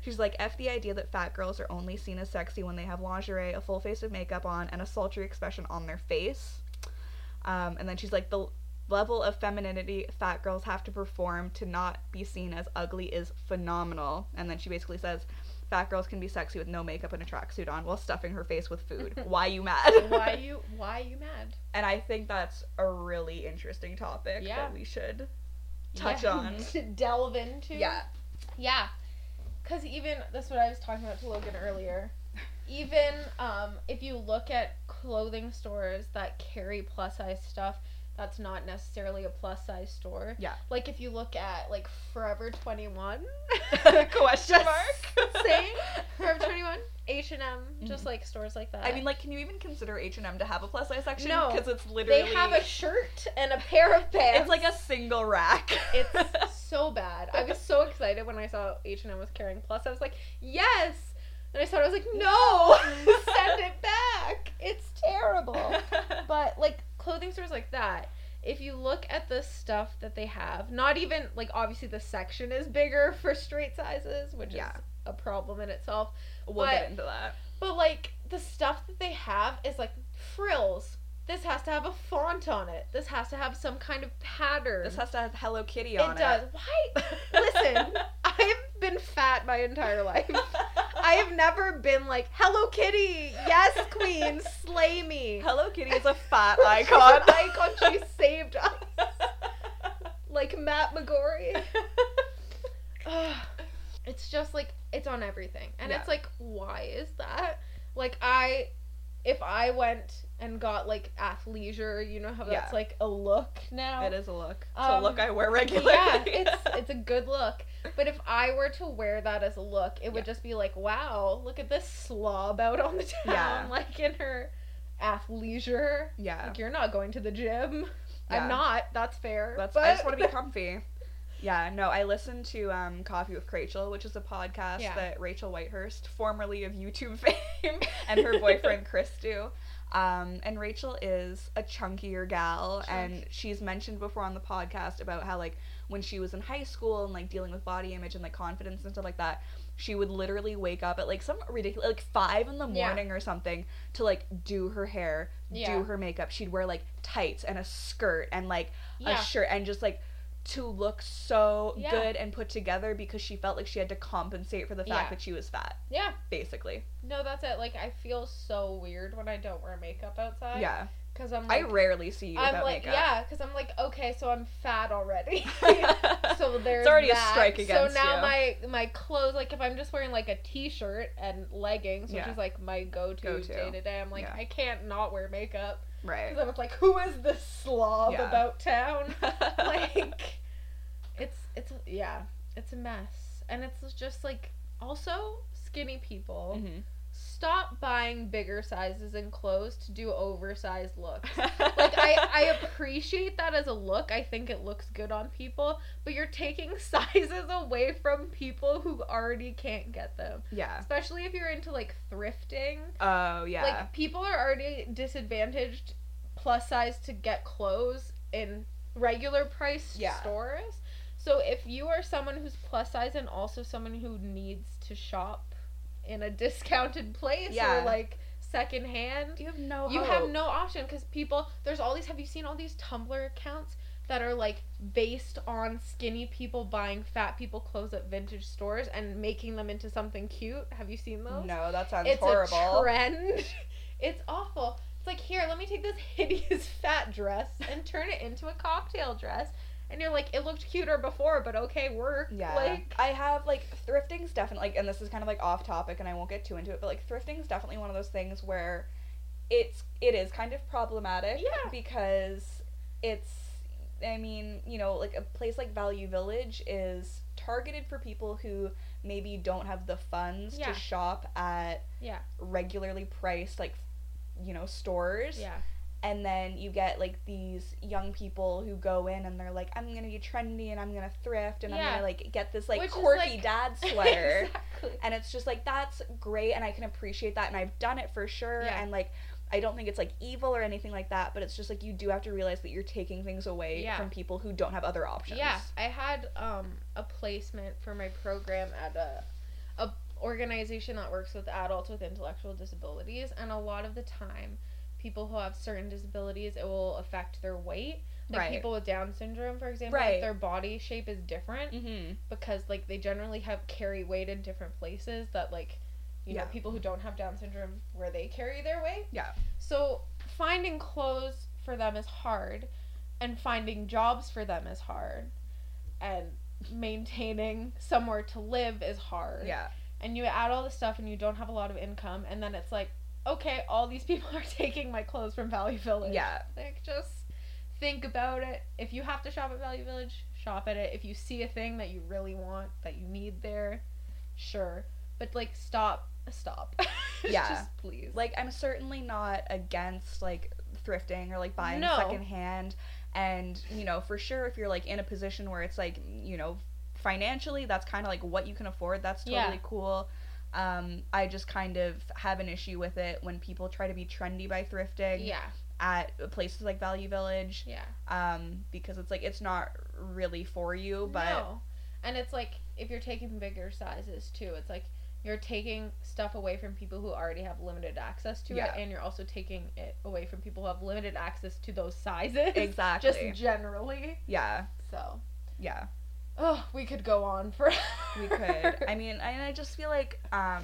She's like, F the idea that fat girls are only seen as sexy when they have lingerie, a full face of makeup on, and a sultry expression on their face. Um, and then she's like, the level of femininity fat girls have to perform to not be seen as ugly is phenomenal. And then she basically says, fat girls can be sexy with no makeup and a tracksuit on while stuffing her face with food. Why you mad? why you why you mad? And I think that's a really interesting topic yeah. that we should touch yeah. on. To delve into. Yeah. Yeah. Because even, that's what I was talking about to Logan earlier, even um, if you look at clothing stores that carry plus size stuff, that's not necessarily a plus size store. Yeah. Like if you look at like Forever twenty-one question mark. Same. Forever twenty-one, H and M, mm-hmm. just like stores like that. I mean, like, can you even consider H and M to have a plus size section? No. Because it's literally, they have a shirt and a pair of pants. It's like a single rack. It's so bad. I was so excited when I saw H and M was carrying plus. I was like, yes. And I saw it, I was like, no, send it back. It's terrible. But like clothing stores like that, if you look at the stuff that they have, not even, like, obviously the section is bigger for straight sizes, which yeah. is a problem in itself. We'll but, get into that. But, like, the stuff that they have is, like, frills. This has to have a font on it. This has to have some kind of pattern. This has to have Hello Kitty on it. It does. Why? Listen, I've been fat my entire life. I have never been like, Hello Kitty, yes, queen, slay me. Hello Kitty is a fat icon. She's an icon, she saved us. Like Matt McGorry. It's just like, it's on everything. And yeah. it's like, why is that? Like I, if I went and got like athleisure, you know how that's yeah. like a look now? It is a look. It's um, a look I wear regularly. Yeah, it's, it's a good look. But if I were to wear that as a look, it would yeah. just be like, wow, look at this slob out on the town, yeah. like in her athleisure. Yeah. Like, you're not going to the gym. Yeah. I'm not. That's fair. That's, but... I just want to be comfy. Yeah, no, I listened to um, Coffee with Rachel, which is a podcast yeah. that Rachel Whitehurst, formerly of YouTube fame, and her boyfriend Chris do. Um, and Rachel is a chunkier gal, Chunk. and she's mentioned before on the podcast about how, like, when she was in high school and, like, dealing with body image and, like, confidence and stuff like that, she would literally wake up at, like, some ridiculous, like, five in the morning yeah. or something to, like, do her hair, yeah. do her makeup. She'd wear, like, tights and a skirt and, like, yeah. a shirt and just, like, to look so yeah. good and put together because she felt like she had to compensate for the fact yeah. that she was fat. Yeah. Basically. No, that's it. Like, I feel so weird when I don't wear makeup outside. Yeah. Because I'm like... I rarely see you I'm without like, makeup. Yeah, because I'm like, okay, so I'm fat already. So there's It's already that. a strike against you. So now you. my my clothes, like, if I'm just wearing, like, a t-shirt and leggings, yeah. which is, like, my go-to, go-to. day-to-day, I'm like, yeah. I can't not wear makeup. Right. Because I was like, who is this slob yeah. about town? Like, it's, it's, yeah, it's a mess. And it's just, like, also, skinny people, mm-hmm. stop buying bigger sizes and clothes to do oversized looks. Like, I, I appreciate that as a look. I think it looks good on people. But you're taking sizes away from people who already can't get them. Yeah. Especially if you're into, like, thrifting. Oh, yeah. Like, people are already disadvantaged plus size to get clothes in regular price yeah. stores. So if you are someone who's plus size and also someone who needs to shop in a discounted place yeah. or like secondhand, you have no you hope. have no option because people there's all these have you seen all these Tumblr accounts that are like based on skinny people buying fat people clothes at vintage stores and making them into something cute? Have you seen those? No, that sounds it's horrible. It's a trend. It's awful. It's like, here, let me take this hideous fat dress and turn it into a cocktail dress. And you're like, it looked cuter before, but okay, work. Yeah. Like, I have, like, thrifting's definitely, like, and this is kind of, like, off topic, and I won't get too into it, but, like, thrifting's definitely one of those things where it's, it is kind of problematic. Yeah. Because it's, I mean, you know, like, a place like Value Village is targeted for people who maybe don't have the funds yeah. to shop at yeah. regularly priced, like, you know, stores. Yeah. And then you get, like, these young people who go in and they're like, I'm gonna be trendy and I'm gonna thrift and yeah. I'm gonna, like, get this, like, Which quirky like... dad sweater. Exactly. And it's just, like, that's great and I can appreciate that and I've done it for sure. Yeah. And, like, I don't think it's, like, evil or anything like that, but it's just, like, you do have to realize that you're taking things away yeah. from people who don't have other options. Yeah. I had, um, a placement for my program at a, a organization that works with adults with intellectual disabilities, and a lot of the time... people who have certain disabilities, it will affect their weight. Like, right. people with Down syndrome, for example, right. like, their body shape is different mm-hmm. because, like, they generally have carry weight in different places that, like, you yeah. know, people who don't have Down syndrome, where they carry their weight. Yeah. So finding clothes for them is hard, and finding jobs for them is hard, and maintaining somewhere to live is hard. Yeah. And you add all this stuff, and you don't have a lot of income, and then it's like, okay, all these people are taking my clothes from Value Village. Yeah. Like, just think about it. If you have to shop at Value Village, shop at it. If you see a thing that you really want, that you need there, sure. But, like, stop. Stop. Yeah. Just please. Like, I'm certainly not against, like, thrifting or, like, buying no. secondhand. And, you know, for sure, if you're, like, in a position where it's, like, you know, financially, that's kind of, like, what you can afford. That's totally yeah. cool. Um, I just kind of have an issue with it when people try to be trendy by thrifting. Yeah. At places like Value Village. Yeah. Um, because it's, like, it's not really for you, but... No. And it's, like, if you're taking bigger sizes, too, it's, like, you're taking stuff away from people who already have limited access to yeah. it, and you're also taking it away from people who have limited access to those sizes. Exactly. Just generally. Yeah. So. Yeah. Oh, we could go on forever. We could. I mean, and I just feel like, um,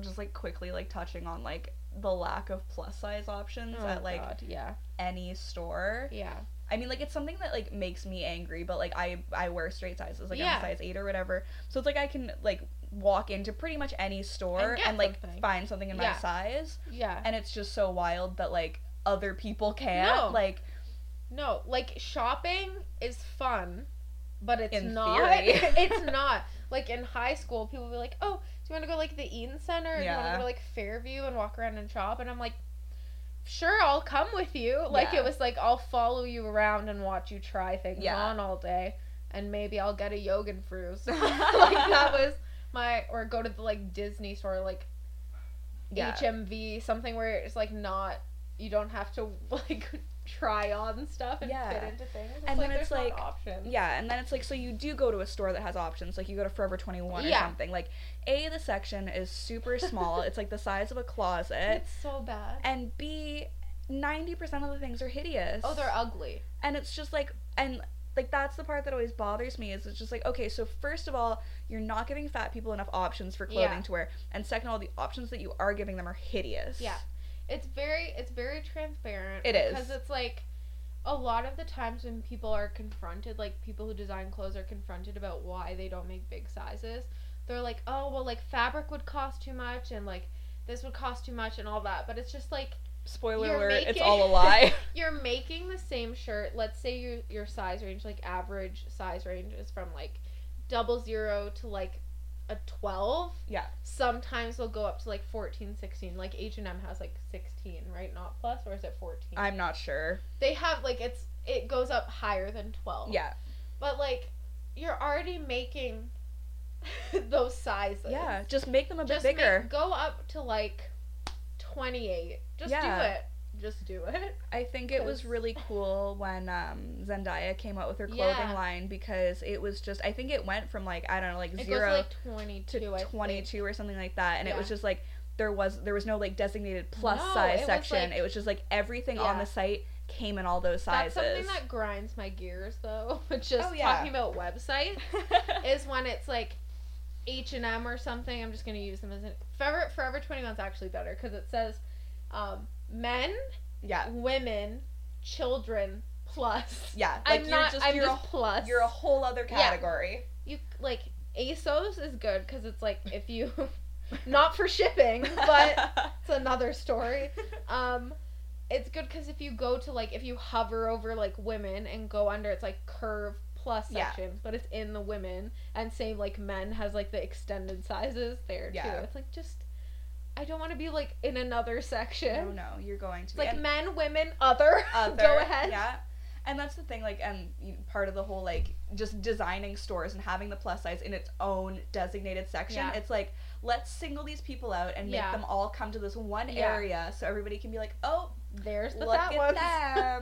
just, like, quickly, like, touching on, like, the lack of plus size options oh at, like, God, yeah. any store. Yeah. I mean, like, it's something that, like, makes me angry, but, like, I, I wear straight sizes. Like, yeah. I'm a size eight or whatever. So it's, like, I can, like, walk into pretty much any store and, and like, something. Find something in yeah. my size. Yeah. And it's just so wild that, like, other people can't. No. Like. No. Like, shopping is fun, but it's not. It's not. Like, in high school, people would be like, oh, do you want to go, like, the Eden Center? Or yeah. do you want to go to, like, Fairview and walk around and shop? And I'm like, sure, I'll come with you. Like, yeah. it was like, I'll follow you around and watch you try things yeah. on all day, and maybe I'll get a Yogan Fruit. Like, that was my, or go to the, like, Disney store, like, yeah. H M V, something where it's, like, not, you don't have to, like, try on stuff and yeah. fit into things. It's, and like, then it's, like, options. Yeah, and then it's, like, so you do go to a store that has options. Like, you go to Forever twenty-one yeah. or something. Like, A, the section is super small. It's, like, the size of a closet. It's so bad. And B, ninety percent of the things are hideous. Oh, they're ugly. And it's just, like, and... like, that's the part that always bothers me, is it's just, like, okay, so first of all, you're not giving fat people enough options for clothing yeah. to wear, and second of all, the options that you are giving them are hideous. Yeah. It's very, it's very transparent. It is. Because it's, like, a lot of the times when people are confronted, like, people who design clothes are confronted about why they don't make big sizes, they're like, oh, well, like, fabric would cost too much, and, like, this would cost too much, and all that, but it's just, like... Spoiler you're alert, making, it's all a lie. You're making the same shirt. Let's say your your size range, like, average size range is from, like, double zero to, like, a twelve. Yeah. Sometimes they'll go up to, like, fourteen, sixteen. Like, H and M has, like, sixteen, right? Not plus, or is it fourteen? I'm not sure. They have, like, it's it goes up higher than twelve. Yeah. But, like, you're already making those sizes. Yeah, just make them a bit just bigger. Make, go up to, like, twenty-eight. Just yeah. do it. Just do it. I think Cause... it was really cool when um, Zendaya came out with her clothing yeah. line, because it was just, I think it went from, like, I don't know, like, it zero goes to, like, twenty-two, to twenty-two or something like that, and yeah. it was just, like, there was there was no, like, designated plus no, size it section. Was, like, it was just, like, everything yeah. on the site came in all those sizes. That's something that grinds my gears, though, just oh, yeah. talking about websites, is when it's, like, H and M or something. I'm just going to use them as an... Forever, Forever twenty-one's actually better, because it says... Um, men, yeah, women, children, plus. Yeah, like, I'm you're not, just I'm you're just a plus. You're a whole other category. Yeah. You like ASOS is good because it's like if you, not for shipping, but it's another story. Um, it's good because if you go to like if you hover over like women and go under, it's like curve plus section, yeah. but it's in the women, and same like men has like the extended sizes there yeah. too. It's like just. I don't want to be, like, in another section. No, no, you're going to be. Like, men, women, other. Other. Go ahead. Yeah. And that's the thing, like, and part of the whole, like, just designing stores and having the plus size in its own designated section. Yeah. It's like, let's single these people out and make yeah. them all come to this one yeah. area so everybody can be like, oh, there's the look fat at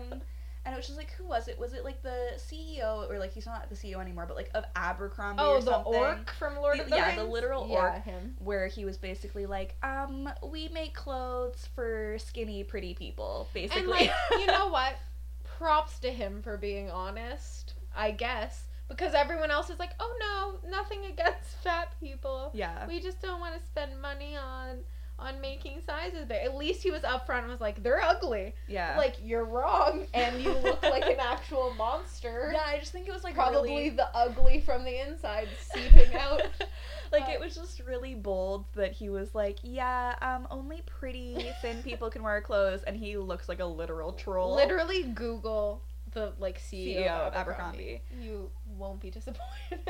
ones. Them. And it was just, like, who was it? Was it, like, the C E O, or, like, he's not the C E O anymore, but, like, of Abercrombie oh, or something? Oh, the orc from Lord the, of the yeah, Rings? Yeah, the literal yeah, orc, him. Where he was basically like, um, we make clothes for skinny, pretty people, basically. And, like, you know what? Props to him for being honest, I guess, because everyone else is like, oh, no, nothing against fat people. Yeah. We just don't want to spend money on... on making sizes there. At least he was upfront and was like, they're ugly. Yeah. Like, you're wrong, and you look like an actual monster. Yeah, I just think it was, like, probably really... the ugly from the inside seeping out. Like, uh, it was just really bold that he was like, yeah, um, only pretty, thin people can wear clothes, and he looks like a literal troll. Literally Google the like C E O, C E O of Abercrombie. Abercrombie. You won't be disappointed.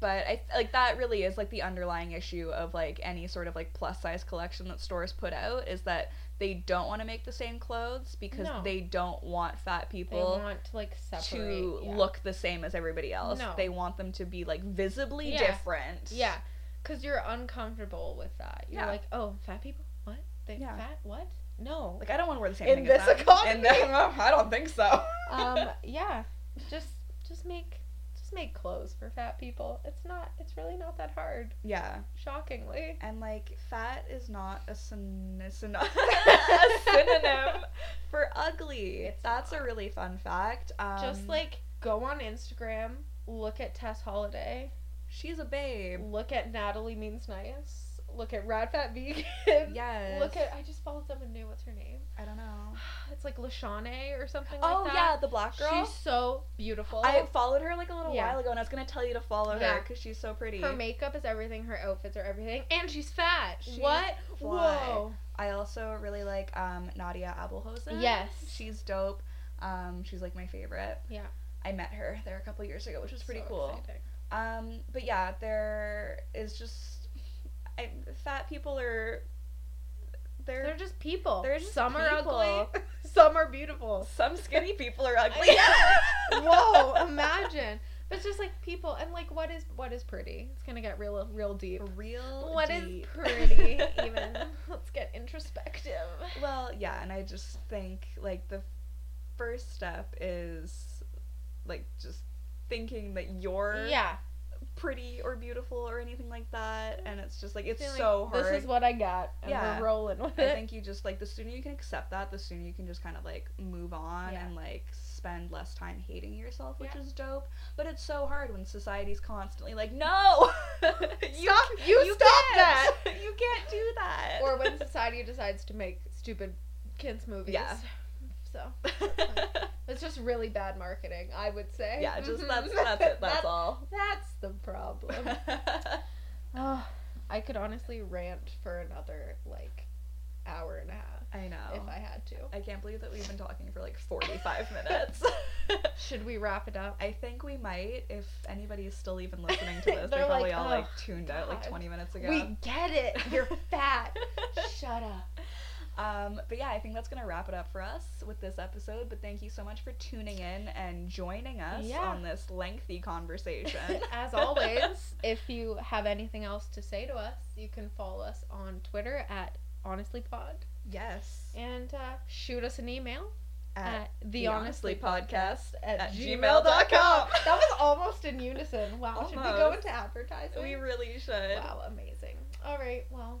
But I like that really is like the underlying issue of like any sort of like plus size collection that stores put out is that they don't want to make the same clothes because no. they don't want fat people they want to, like, separate, to yeah. look the same as everybody else. No. They want them to be like visibly yeah. different. Yeah. Because you're uncomfortable with that. You're yeah. like, oh, fat people? What? They yeah. fat? What? No. Like, I don't want to wear the same in thing as that. In this economy? In this, I don't think so. um, yeah. Just, just make, just make clothes for fat people. It's not, it's really not that hard. Yeah. Shockingly. And, like, fat is not a, syn- syn- a synonym for ugly. It's That's not. a really fun fact. Um, just, like, go on Instagram, look at Tess Holiday. She's a babe. Look at Natalie Means Nice. Look at Rad Fat Vegan. Yes. Look at, I just followed someone new. What's her name? I don't know. It's like Lashane or something oh, like that. Oh, yeah, the black girl. She's so beautiful. I followed her like a little yeah. while ago, and I was going to tell you to follow yeah. her because she's so pretty. Her makeup is everything. Her outfits are everything. And she's fat. She's what? Fly. Whoa. I also really like um, Nadia Abelhosen. Yes. She's dope. Um, she's like my favorite. Yeah. I met her there a couple years ago, which was pretty so cool. Exciting. Um, but yeah, there is just, I, fat people are, they're, they're just people. They're just some people. Are ugly. Some are beautiful. Some skinny people are ugly. Whoa, imagine. But it's just like people, and like what is, what is pretty? It's gonna get real, real deep. Real what deep. What is pretty, even? Let's get introspective. Well, yeah, and I just think, like, the first step is, like, just thinking that you're yeah. pretty or beautiful or anything like that, and it's just like it's Feeling, so hard. This is what I got, and yeah. we're rolling with I it. I think you just like the sooner you can accept that, the sooner you can just kind of like move on yeah. and like spend less time hating yourself, which yeah. is dope. But it's so hard when society's constantly like, no, you stop, you, you stop that, you can't do that. Or when society decides to make stupid kids movies. Yeah. So it's just really bad marketing, I would say. Yeah, just that's that's it. That's, that's all. That's the problem. Oh, I could honestly rant for another like hour and a half. I know. If I had to. I can't believe that we've been talking for like forty-five minutes. Should we wrap it up? I think we might. If anybody is still even listening to this, they probably like, all like tuned God. out like twenty minutes ago. We get it. You're fat. Shut up. Um, but yeah, I think that's going to wrap it up for us with this episode, but thank you so much for tuning in and joining us yeah. on this lengthy conversation. As always, if you have anything else to say to us, you can follow us on Twitter at honestlypod. Yes. And uh, shoot us an email at, at thehonestlypodcast at, at gmail dot com. That was almost in unison. Wow, almost. Should we go into advertising? We really should. Wow, amazing. All right, well...